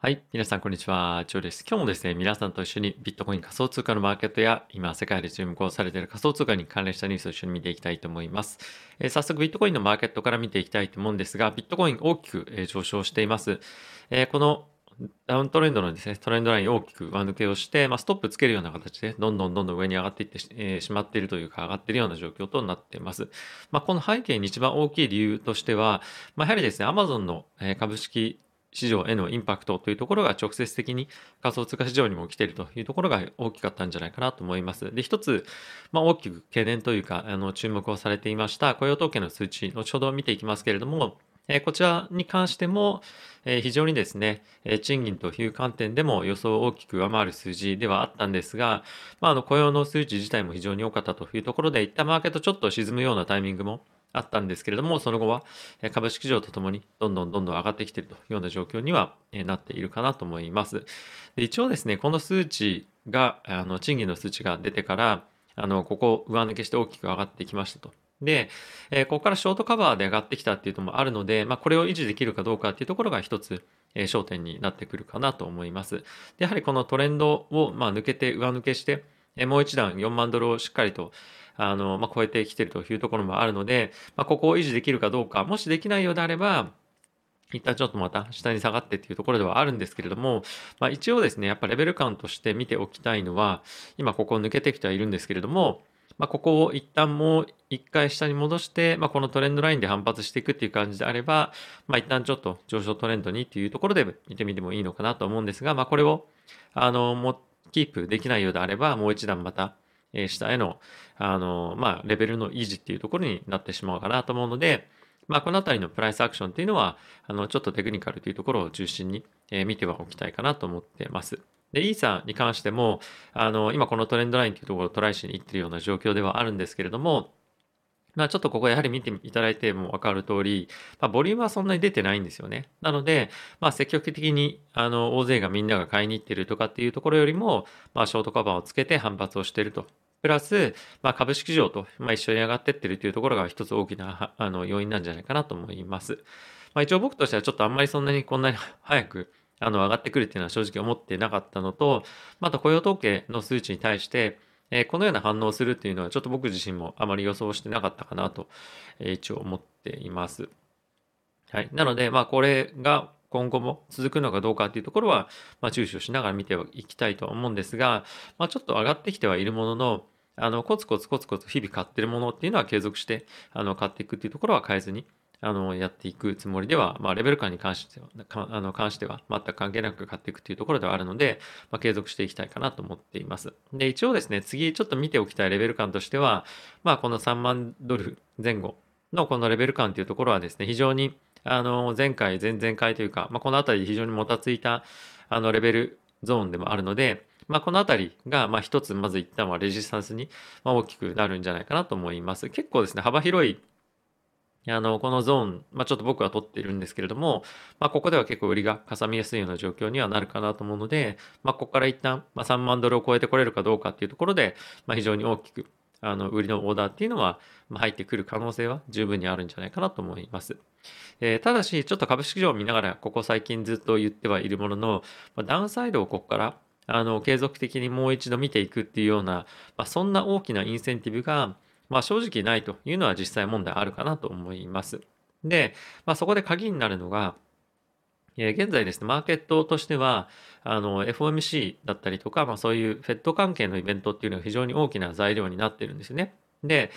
はい。皆さん、こんにちは。チョウです。今日もですね、皆さんと一緒にビットコイン仮想通貨のマーケットや、今世界で注目をされている仮想通貨に関連したニュースを一緒に見ていきたいと思います。早速、ビットコインのマーケットから見ていきたいと思うんですが、ビットコイン大きく上昇しています。このダウントレンドのですね、トレンドライン大きく上抜けをして、ストップつけるような形で、どんどん上に上がっていってしまっているというか、上がっているような状況となっています。この背景に一番大きい理由としては、やはりですね、Amazon の株式市場へのインパクトというところが直接的に仮想通貨市場にも来ているというところが大きかったんじゃないかなと思います。で、一つ、大きく懸念というか、注目をされていました雇用統計の数値、後ほど見ていきますけれども、こちらに関しても、非常にですね、賃金という観点でも予想を大きく上回る数字ではあったんですが、雇用の数値自体も非常に良かったというところで、一旦マーケットちょっと沈むようなタイミングもあったんですけれども、その後は株式市場とともにどんどん上がってきているというような状況にはなっているかなと思います。で、一応ですね、この数値が、賃金の数値が出てから、ここ上抜けして大きく上がってきましたと。で、ここからショートカバーで上がってきたっていうのもあるので、これを維持できるかどうかっていうところが一つ焦点になってくるかなと思います。で、やはりこのトレンドを抜けて上抜けして、もう一段4万ドルをしっかりと超えてきているというところもあるので、ここを維持できるかどうか、もしできないようであれば、一旦ちょっとまた下に下がってというところではあるんですけれども、一応ですね、やっぱレベル感として見ておきたいのは、今ここを抜けてきてはいるんですけれども、ここを一旦もう一回下に戻して、このトレンドラインで反発していくっていう感じであれば、一旦ちょっと上昇トレンドにっていうところで見てみてもいいのかなと思うんですが、これを、キープできないようであれば、もう一段また、下への、レベルの維持っていうところになってしまうかなと思うので、このあたりのプライスアクションっていうのは、ちょっとテクニカルというところを中心に、見てはおきたいかなと思ってます。で、イーサに関しても、今このトレンドラインというところをトライしにいっているような状況ではあるんですけれども、ちょっとここやはり見ていただいても分かる通り、ボリュームはそんなに出てないんですよね。なので、積極的に大勢がみんなが買いに行ってるとかっていうところよりも、ショートカバーをつけて反発をしていると。プラス、株式市場と、一緒に上がってってるというところが一つ大きな要因なんじゃないかなと思います。一応僕としてはちょっとあんまりそんなにこんなに早く上がってくるっていうのは正直思ってなかったのと、また雇用統計の数値に対して、このような反応をするというのはちょっと僕自身もあまり予想してなかったかなと一応思っています。はい。なので、これが今後も続くのかどうかっていうところは、注視をしながら見ていきたいとは思うんですが、ちょっと上がってきてはいるものの、コツコツ日々買ってるものっていうのは継続して買っていくっていうところは変えずにやっていくつもりでは、レベル感に関しては、全く関係なく買っていくというところではあるので、継続していきたいかなと思っています。で、一応ですね、次ちょっと見ておきたいレベル感としては、この3万ドル前後のこのレベル感というところはですね、非常に、前回、前々回というか、このあたり非常にもたついた、レベルゾーンでもあるので、このあたりが、一つ、まず一旦はレジスタンスに、大きくなるんじゃないかなと思います。結構ですね、幅広いこのゾーン、ちょっと僕は取っているんですけれども、ここでは結構売りがかさみやすいような状況にはなるかなと思うので、ここから一旦、3万ドルを超えてこれるかどうかっていうところで、非常に大きく、売りのオーダーっていうのは、入ってくる可能性は十分にあるんじゃないかなと思います。ただし、ちょっと株式市場を見ながら、ここ最近ずっと言ってはいるものの、ダウンサイドをここから、継続的にもう一度見ていくっていうような、そんな大きなインセンティブが、正直ないというのは実際問題あるかなと思います。で、そこで鍵になるのが、現在ですね、マーケットとしては、FOMC だったりとか、そういうFED 関係のイベントっていうのが非常に大きな材料になっているんですよね。で、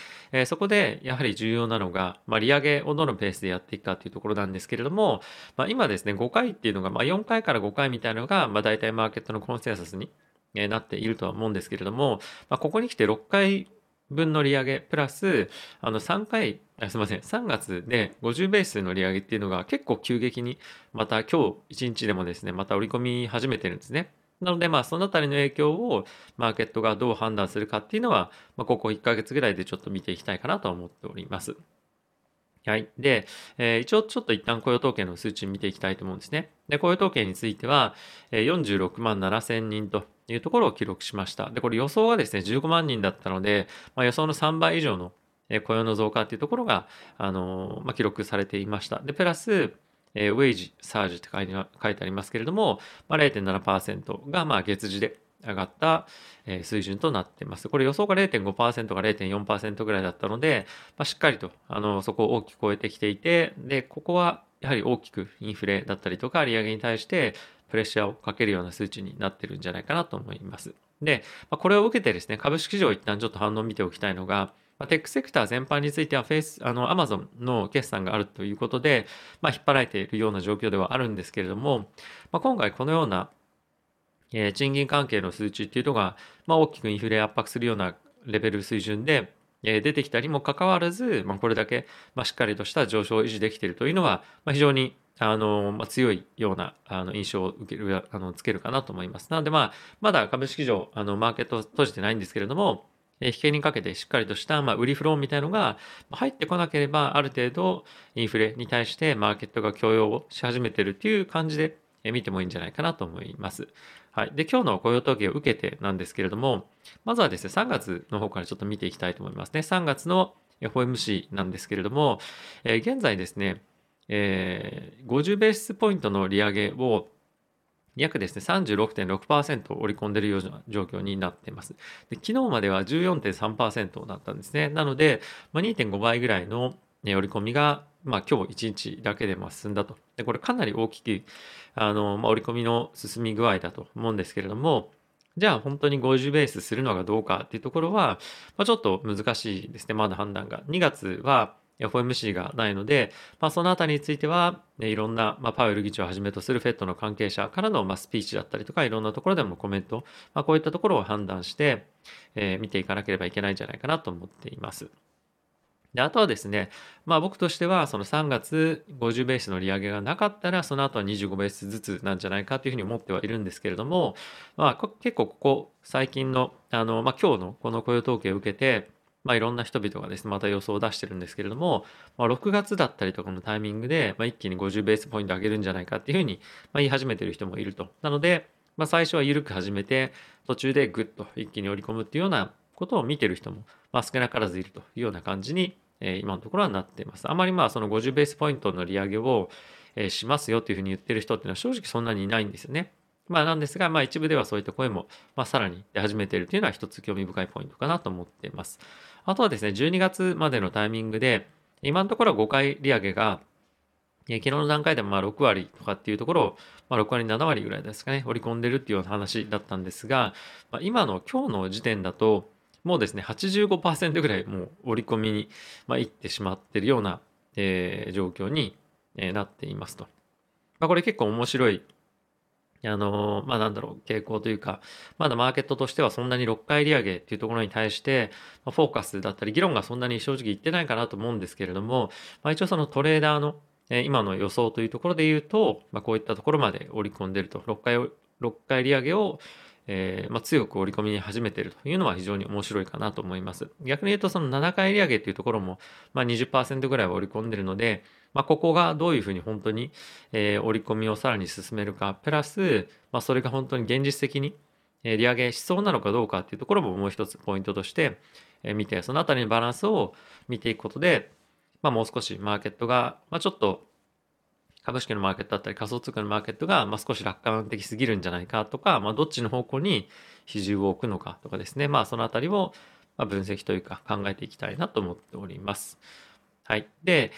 そこでやはり重要なのが、利上げをどのペースでやっていくかっていうところなんですけれども、今ですね、5回っていうのが、4回から5回みたいなのが、大体マーケットのコンセンサスになっているとは思うんですけれども、ここに来て6回、分の利上げプラス3月で50ベースの利上げっていうのが結構急激にまた今日1日でもですねまた織り込み始めてるんですね。なのでそのあたりの影響をマーケットがどう判断するかっていうのは、ここ1ヶ月ぐらいでちょっと見ていきたいかなと思っております。はい。で、一応ちょっと一旦雇用統計の数値見ていきたいと思うんですね。で、雇用統計については、46万7000人というところを記録しました。で、これ予想がですね、15万人だったので、予想の3倍以上の雇用の増加っていうところが、記録されていました。で、プラス、ウェイジサージって書いてありますけれども、0.7% が月次で上がった水準となっています。これ予想が 0.5% か 0.4% ぐらいだったので、しっかりとそこを大きく超えてきていて、でここはやはり大きくインフレだったりとか利上げに対してプレッシャーをかけるような数値になってるんじゃないかなと思います。で、これを受けてですね、株式市場一旦ちょっと反応を見ておきたいのが、テックセクター全般についてはアマゾンの決算があるということで、引っ張られているような状況ではあるんですけれども、今回このような賃金関係の数値っていうのが、大きくインフレ圧迫するようなレベル水準で出てきたにもかかわらず、これだけしっかりとした上昇を維持できているというのは、非常に強いような印象をつけるかなと思います。なので、まだ株式市場マーケット閉じてないんですけれども、引けにかけてしっかりとした売りフローみたいなのが入ってこなければ、ある程度インフレに対してマーケットが許容をし始めているという感じで見てもいいんじゃないかなと思います。はい、で今日の雇用統計を受けてなんですけれども、まずはですね、3月の方からちょっと見ていきたいと思いますね。3月の FOMC なんですけれども、現在ですね、50ベースポイントの利上げを約ですね 36.6% 織り込んでいるような状況になっています。で昨日までは 14.3% だったんですね。なので、2.5 倍ぐらいの織り込みが、今日1日だけで進んだと。でこれかなり大きく織り込みの進み具合だと思うんですけれども、じゃあ本当に50ベースするのがどうかっていうところは、ちょっと難しいですね。まだ判断が2月は FOMC がないので、そのあたりについては、いろんな、パウエル議長をはじめとする FED の関係者からの、スピーチだったりとか、いろんなところでもコメント、こういったところを判断して、見ていかなければいけないんじゃないかなと思っています。であとはですね、僕としてはその3月50ベースの利上げがなかったら、その後は25ベースずつなんじゃないかというふうに思ってはいるんですけれども、結構ここ最近の、今日のこの雇用統計を受けて、いろんな人々がですね、また予想を出してるんですけれども、6月だったりとかのタイミングで、一気に50ベースポイント上げるんじゃないかっていうふうに言い始めてる人もいると。なので、最初は緩く始めて、途中でグッと一気に織り込むっていうようなことを見てる人も少なからずいるというような感じに今のところはなっています。あまりその50ベースポイントの利上げをしますよというふうに言ってる人っていうのは正直そんなにいないんですよね。なんですが、一部ではそういった声もさらに出始めているというのは一つ興味深いポイントかなと思っています。あとはですね、12月までのタイミングで今のところは5回利上げが昨日の段階でも6割とかっていうところを6割7割ぐらいですかね、織り込んでるっていうような話だったんですが、今日の時点だともうですね 85% ぐらいもう織り込みにいってしまっているような状況になっていますと。これ結構面白い傾向というか、まだマーケットとしてはそんなに6回利上げっていうところに対してフォーカスだったり議論がそんなに正直いってないかなと思うんですけれども、一応そのトレーダーの今の予想というところで言うと、こういったところまで織り込んでると、6回利上げを強く織り込みに始めているというのは非常に面白いかなと思います。逆に言うと、その7回利上げというところも、20% ぐらいは織り込んでいるので、ここがどういうふうに本当に、織り込みをさらに進めるか、プラス、それが本当に現実的に、利上げしそうなのかどうかというところももう一つポイントとして、見て、そのあたりのバランスを見ていくことで、もう少しマーケットが、ちょっと株式のマーケットだったり仮想通貨のマーケットが少し楽観的すぎるんじゃないかとか、どっちの方向に比重を置くのかとかですね、そのあたりを分析というか考えていきたいなと思っております。はい。で、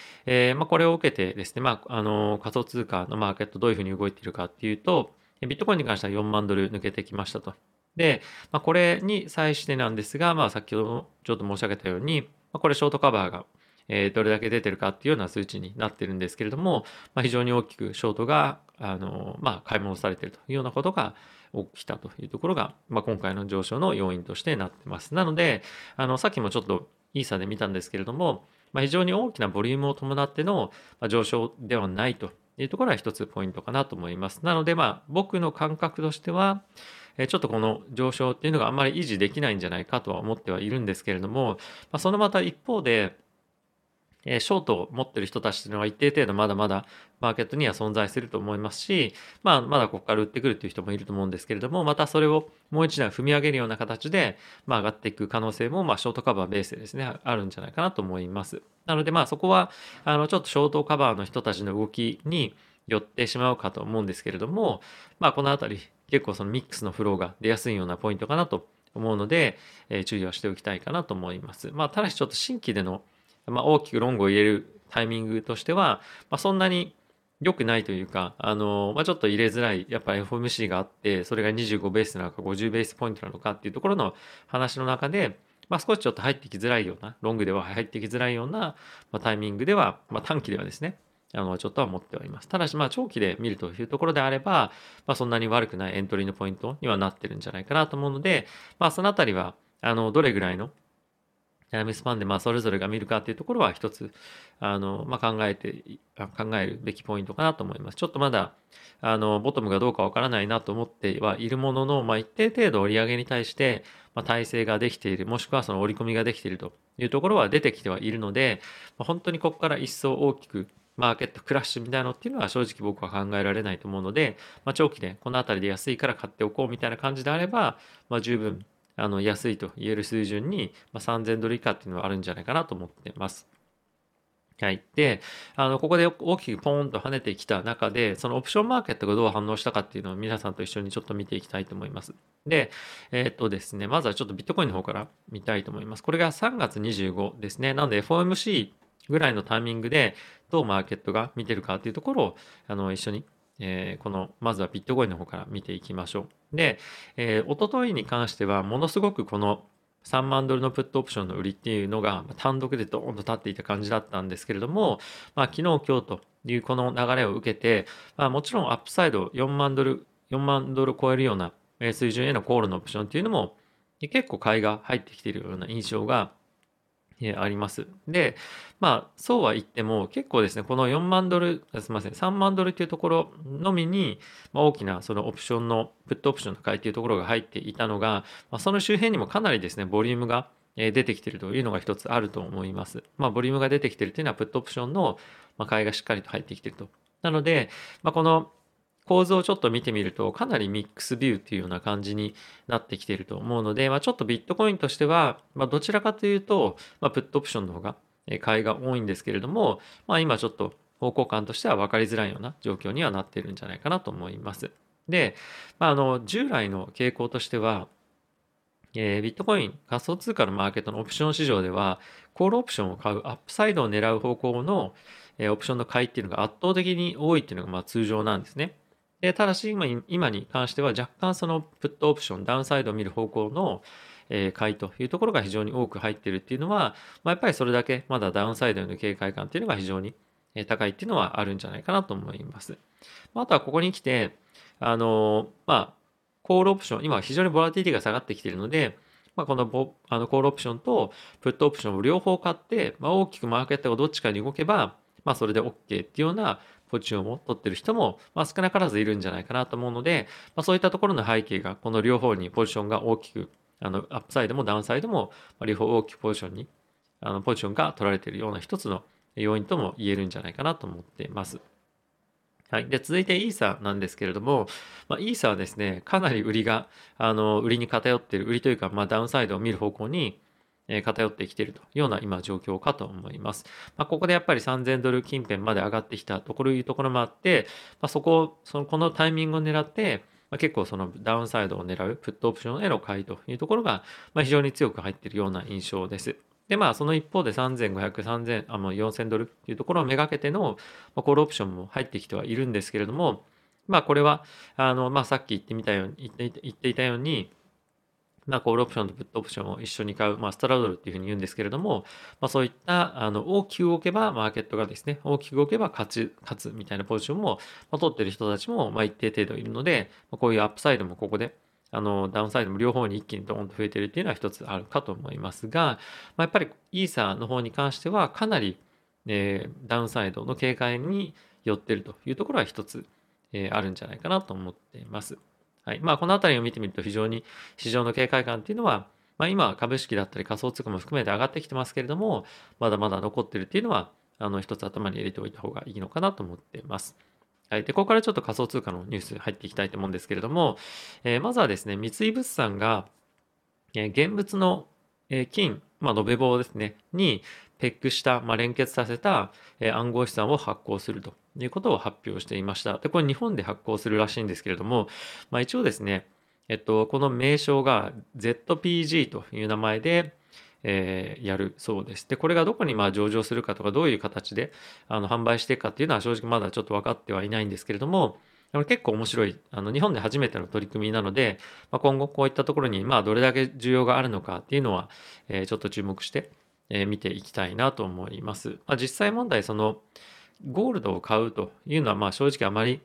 これを受けてですね、仮想通貨のマーケットどういうふうに動いているかっていうと、ビットコインに関しては4万ドル抜けてきましたと。で、これに際してなんですが、先ほどちょっと申し上げたように、これショートカバーがどれだけ出てるかっていうような数値になってるんですけれども、非常に大きくショートが買い物されているというようなことが起きたというところが、今回の上昇の要因としてなってます。なのでさっきもちょっとイーサで見たんですけれども、非常に大きなボリュームを伴っての上昇ではないというところは一つポイントかなと思います。なので僕の感覚としてはちょっとこの上昇っていうのがあんまり維持できないんじゃないかとは思ってはいるんですけれども、そのまた一方でショートを持ってる人たちというのは一定程度まだまだマーケットには存在すると思いますし、まあ、まだここから売ってくるという人もいると思うんですけれども、またそれをもう一段踏み上げるような形で、まあ、上がっていく可能性も、まあ、ショートカバーベースでですね、あるんじゃないかなと思います。なので、まあ、そこはちょっとショートカバーの人たちの動きに寄ってしまうかと思うんですけれども、まあ、このあたり結構そのミックスのフローが出やすいようなポイントかなと思うので、注意はしておきたいかなと思います。まあ、ただしちょっと新規での大きくロングを入れるタイミングとしては、そんなに良くないというか、ちょっと入れづらい、やっぱ FOMC があって、それが25ベースなのか50ベースポイントなのかっていうところの話の中で、少しちょっと入ってきづらいような、ロングでは入ってきづらいようなタイミングでは、短期ではですね、ちょっとは持っております。ただし、長期で見るというところであれば、そんなに悪くないエントリーのポイントにはなってるんじゃないかなと思うので、そのあたりは、どれぐらいのタイムスパンでそれぞれが見るかっていうところは一つ考えるべきポイントかなと思います。ちょっとまだボトムがどうかわからないなと思ってはいるものの、一定程度利上げに対して耐性ができている、もしくはその織り込みができているというところは出てきてはいるので、本当にここから一層大きくマーケットクラッシュみたいなのっていうのは正直僕は考えられないと思うので、長期でこの辺りで安いから買っておこうみたいな感じであれば、十分安いと言える水準に3000ドル以下っていうのはあるんじゃないかなと思ってます。はい。で、ここで大きくポーンと跳ねてきた中で、そのオプションマーケットがどう反応したかっていうのを皆さんと一緒にちょっと見ていきたいと思います。で、ですね、まずはちょっとビットコインの方から見たいと思います。これが3月25ですね。なので FOMC ぐらいのタイミングでどうマーケットが見てるかっていうところを一緒にまずはビットコインの方から見ていきましょう。で、おとといに関してはものすごくこの3万ドルのプットオプションの売りっていうのが単独でドーンと立っていた感じだったんですけれども、昨日今日というこの流れを受けて、もちろんアップサイド4万ドル超えるような水準へのコールのオプションっていうのも結構買いが入ってきているような印象があります。で、そうは言っても結構ですね、この3万ドルというところのみに大きなそのオプションのプットオプションの買いというところが入っていたのが、その周辺にもかなりですねボリュームが出てきているというのが一つあると思います。ボリュームが出てきているというのはプットオプションの買いがしっかりと入ってきていると。なので、この構図をちょっと見てみるとかなりミックスビューっていうような感じになってきていると思うので、ちょっとビットコインとしては、どちらかというと、プットオプションの方が買いが多いんですけれども、今ちょっと方向感としては分かりづらいような状況にはなっているんじゃないかなと思います。で、従来の傾向としては、ビットコイン仮想通貨のマーケットのオプション市場ではコールオプションを買う、アップサイドを狙う方向のオプションの買いっていうのが圧倒的に多いっていうのが通常なんですね。ただし今に関しては若干そのプットオプションダウンサイドを見る方向の買いというところが非常に多く入っているっていうのは、やっぱりそれだけまだダウンサイドへの警戒感っていうのが非常に高いっていうのはあるんじゃないかなと思います。あとはここに来てコールオプション、今非常にボラティリティが下がってきているので、このコールオプションとプットオプションを両方買って、大きくマーケットがどっちかに動けば、それで OK っていうようなポジションを取ってる人も少なからずいるんじゃないかなと思うので、そういったところの背景がこの両方にポジションが大きくアップサイドもダウンサイドも両方大きくポジションが取られているような一つの要因とも言えるんじゃないかなと思っています。はい、で続いてイーサなんですけれども、イーサはですねかなり売りに偏っている、売りというかダウンサイドを見る方向に偏ってきているというような今状況かと思います。ここでやっぱり3000ドル近辺まで上がってきたところもあって、このタイミングを狙って、結構そのダウンサイドを狙うプットオプションへの買いというところが非常に強く入っているような印象です。で、その一方で4000ドルというところをめがけてのコールオプションも入ってきてはいるんですけれども、これはさっき言っていたようにコールオプションとプットオプションを一緒に買う、ストラドルっていうふうに言うんですけれども、そういった大きく動けばマーケットがですね、大きく動けば勝つみたいなポジションも取ってる人たちも一定程度いるので、こういうアップサイドもここでダウンサイドも両方に一気にドーンと増えてるっていうのは一つあるかと思いますが、やっぱりイーサの方に関してはかなり、ダウンサイドの警戒に寄ってるというところは一つ、あるんじゃないかなと思っています。はい、この辺りを見てみると非常に市場の警戒感っていうのはまあ、今株式だったり仮想通貨も含めて上がってきてますけれども、まだまだ残ってるっていうのは一つ頭に入れておいた方がいいのかなと思っています。はい、でここからちょっと仮想通貨のニュース入っていきたいと思うんですけれども、まずはですね、三井物産が、現物の、金、延べ棒ですねにペックした、連結させた、暗号資産を発行するということを発表していました。でこれ日本で発行するらしいんですけれども、一応ですね、この名称が ZPG という名前で、やるそうです。でこれがどこに上場するかとか、どういう形で販売していくかっていうのは正直まだちょっと分かってはいないんですけれども、結構面白い、日本で初めての取り組みなので、今後こういったところにどれだけ需要があるのかっていうのは、ちょっと注目して見ていきたいなと思います。実際問題、そのゴールドを買うというのは正直あまり、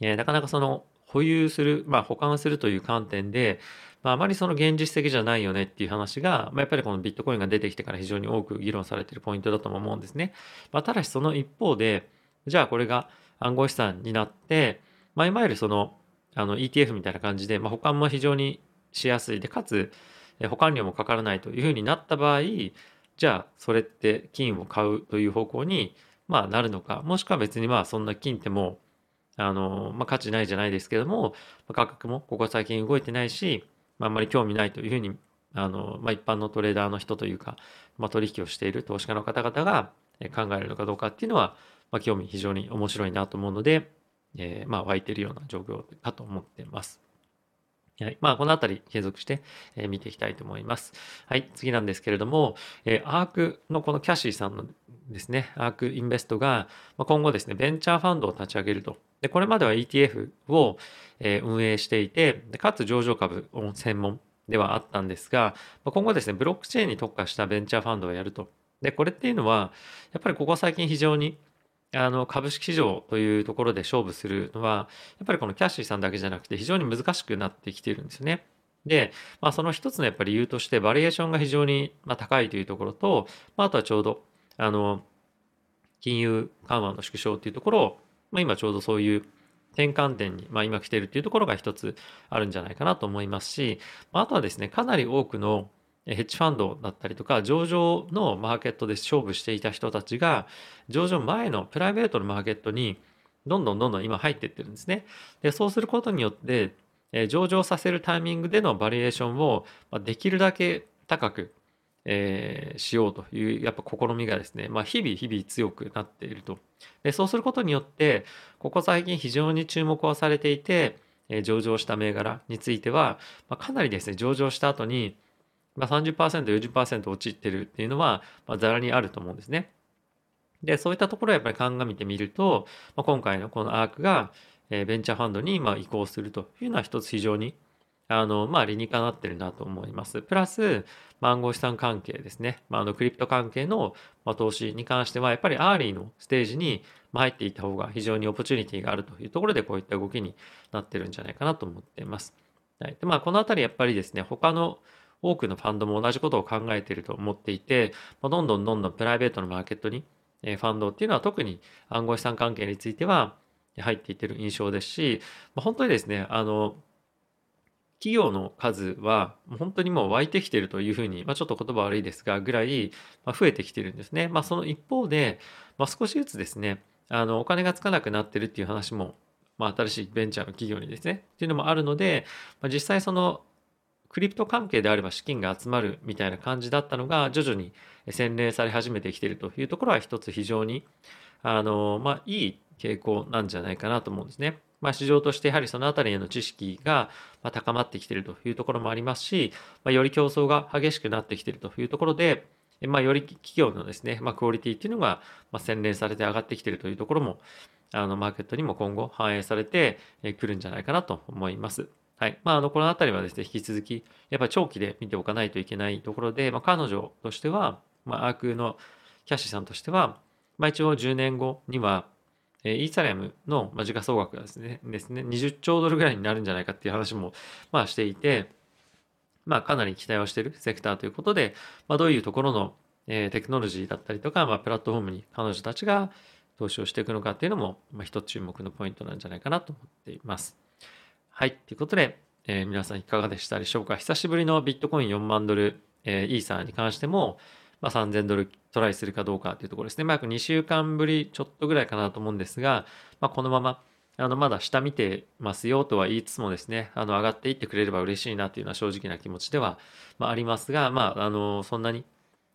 なかなかその保有する、保管するという観点で、あまりその現実的じゃないよねっていう話が、やっぱりこのビットコインが出てきてから非常に多く議論されているポイントだとも思うんですね。ただしその一方で、じゃあこれが暗号資産になって、今よりそのETF みたいな感じで、保管も非常にしやすいで、かつ保管料もかからないというふうになった場合、じゃあそれって金を買うという方向になるのか、もしくは別にそんな金ってもう価値ないじゃないですけども、価格もここ最近動いてないし、あんまり興味ないというふうに一般のトレーダーの人というか、取引をしている投資家の方々が考えるのかどうかっていうのは、興味非常に面白いなと思うので、湧いているような状況かと思っています。はい、このあたり継続して見ていきたいと思います。はい、次なんですけれども、ARK のこのキャシーさんのですね、ARK インベストが今後ですね、ベンチャーファンドを立ち上げると。でこれまでは ETF を運営していて、かつ上場株専門ではあったんですが、今後ですね、ブロックチェーンに特化したベンチャーファンドをやると。でこれっていうのはやっぱりここ最近非常に株式市場というところで勝負するのは、やっぱりこのキャッシーさんだけじゃなくて非常に難しくなってきているんですよね。で、その一つのやっぱり理由として、バリエーションが非常に高いというところと、あとはちょうど金融緩和の縮小というところを、今ちょうどそういう転換点に、今来ているというところが一つあるんじゃないかなと思いますし、あとはですね、かなり多くのヘッジファンドだったりとか、上場のマーケットで勝負していた人たちが、上場前のプライベートのマーケットにどんどん今入っていってるんですね。でそうすることによって、上場させるタイミングでのバリエーションをできるだけ高く、しようというやっぱ試みがですね、日々強くなっていると。でそうすることによって、ここ最近非常に注目をされていて、上場した銘柄については、かなりですね、上場した後に30%、40% 落ちてるっていうのはざらにあると思うんですね。でそういったところをやっぱり鑑みてみると、今回のこのARKがベンチャーファンドに移行するというのは一つ非常に理にかなってるなと思います。プラス暗号資産関係ですね、クリプト関係の投資に関してはやっぱりアーリーのステージに入っていった方が非常にオポチュニティがあるというところで、こういった動きになってるんじゃないかなと思っています。はい、でこのあたりやっぱりですね、他の多くのファンドも同じことを考えていると思っていて、どんどんプライベートのマーケットにファンドっていうのは、特に暗号資産関係については入っていってる印象ですし、本当にですね、企業の数は本当にもう湧いてきているというふうに、ちょっと言葉悪いですがぐらい増えてきているんですね。その一方で、少しずつですね、お金がつかなくなってるっていう話も、新しいベンチャーの企業にですねっていうのもあるので、実際そのクリプト関係であれば資金が集まるみたいな感じだったのが、徐々に洗練され始めてきているというところは、一つ非常にいい傾向なんじゃないかなと思うんですね。市場としてやはりそのあたりへの知識が高まってきているというところもありますし、より競争が激しくなってきているというところで、より企業のですね、クオリティっていうのが洗練されて上がってきているというところも、マーケットにも今後反映されてくるんじゃないかなと思います。はい、このあたりはですね、引き続きやっぱり長期で見ておかないといけないところで、彼女としては、ARK のキャッシーさんとしては、一応10年後にはイーサリアムの時価総額がですね20兆ドルぐらいになるんじゃないかっていう話もしていて、かなり期待をしているセクターということで、どういうところのテクノロジーだったりとか、プラットフォームに彼女たちが投資をしていくのかっていうのも、一つ注目のポイントなんじゃないかなと思っています。はい、ということで、皆さんいかがでしたでしょうか。久しぶりのビットコイン4万ドル、イーサーに関しても、3000ドルトライするかどうかというところですね。約2週間ぶりちょっとぐらいかなと思うんですが、このまままだ下見てますよとは言いつつもですね、上がっていってくれれば嬉しいなというのは正直な気持ちではありますが、そんなに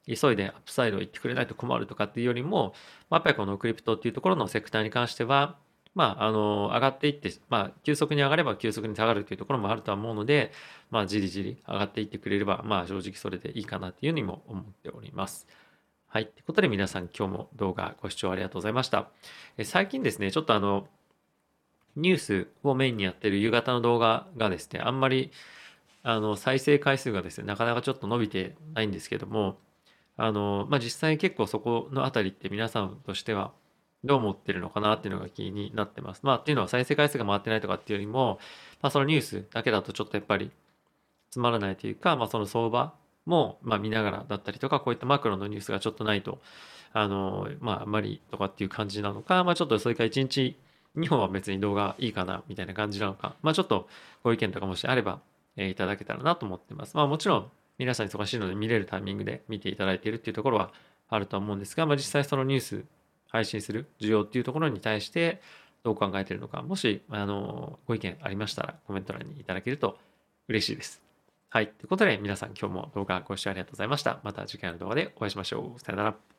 急いでアップサイド行ってくれないと困るとかっていうよりも、やっぱりこのクリプトっていうところのセクターに関しては、上がっていって、急速に上がれば急速に下がるというところもあるとは思うので、じりじり上がっていってくれれば、正直それでいいかなというふうにも思っております。はい。ということで皆さん今日も動画ご視聴ありがとうございました。最近ですね、ちょっとニュースをメインにやってる夕方の動画がですね、あんまり再生回数がですね、なかなかちょっと伸びてないんですけども、実際に結構そこのあたりって皆さんとしてはどう思ってるのかなっていうのが気になってます。っていうのは再生回数が回ってないとかっていうよりも、そのニュースだけだとちょっとやっぱりつまらないというか、その相場も見ながらだったりとか、こういったマクロのニュースがちょっとないと、あんまりとかっていう感じなのか、ちょっとそれから1日2本は別に動画いいかなみたいな感じなのか、ちょっとご意見とかもしあれば、いただけたらなと思ってます。もちろん皆さん忙しいので見れるタイミングで見ていただいているっていうところはあると思うんですが、実際そのニュース配信する需要っていうところに対してどう考えているのか、もしご意見ありましたらコメント欄にいただけると嬉しいです。はい。ということで皆さん今日も動画ご視聴ありがとうございました。また次回の動画でお会いしましょう。さよなら。